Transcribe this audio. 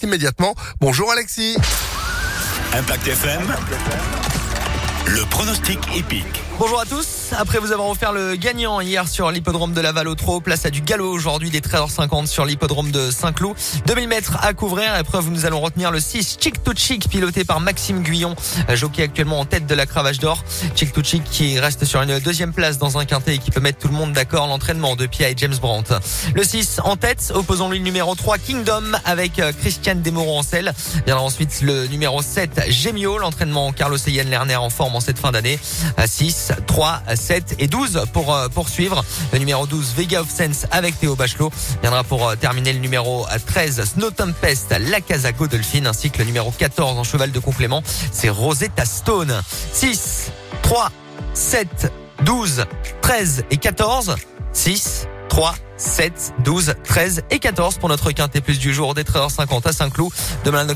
c'est immédiatement. Bonjour Alexis. Impact FM, le pronostic épique. Bonjour à tous. Après vous avoir offert le gagnant hier sur l'hippodrome de La Valotro, place à du galop aujourd'hui dès 13h50 sur l'hippodrome de Saint-Cloud. 2000 mètres à couvrir. Épreuve où nous allons retenir le 6 Chik Tuchik, piloté par Maxime Guyon, jockey actuellement en tête de la cravache d'or. Chik Tuchik qui reste sur une deuxième place dans un quintet et qui peut mettre tout le monde d'accord. L'entraînement de Pia et James Brant. Le 6 en tête, opposons-lui le numéro 3 Kingdom avec Christiane Desmourencel. Viendra ensuite le numéro 7 Gémio, l'entraînement Carlos Sejane Lerner en forme en cette fin d'année. 6, 3, 7 et 12 pour poursuivre. Le numéro 12, Vega of Sense avec Théo Bachelot. Viendra pour terminer le numéro 13, Snow Tempest, la Casa Godolphine, ainsi que le numéro 14 en cheval de complément, c'est Rosetta Stone. 6, 3, 7, 12, 13 et 14. 6, 3, 7, 12, 13 et 14 pour notre quintet plus du jour dès 13h50 à Saint-Cloud. Demain,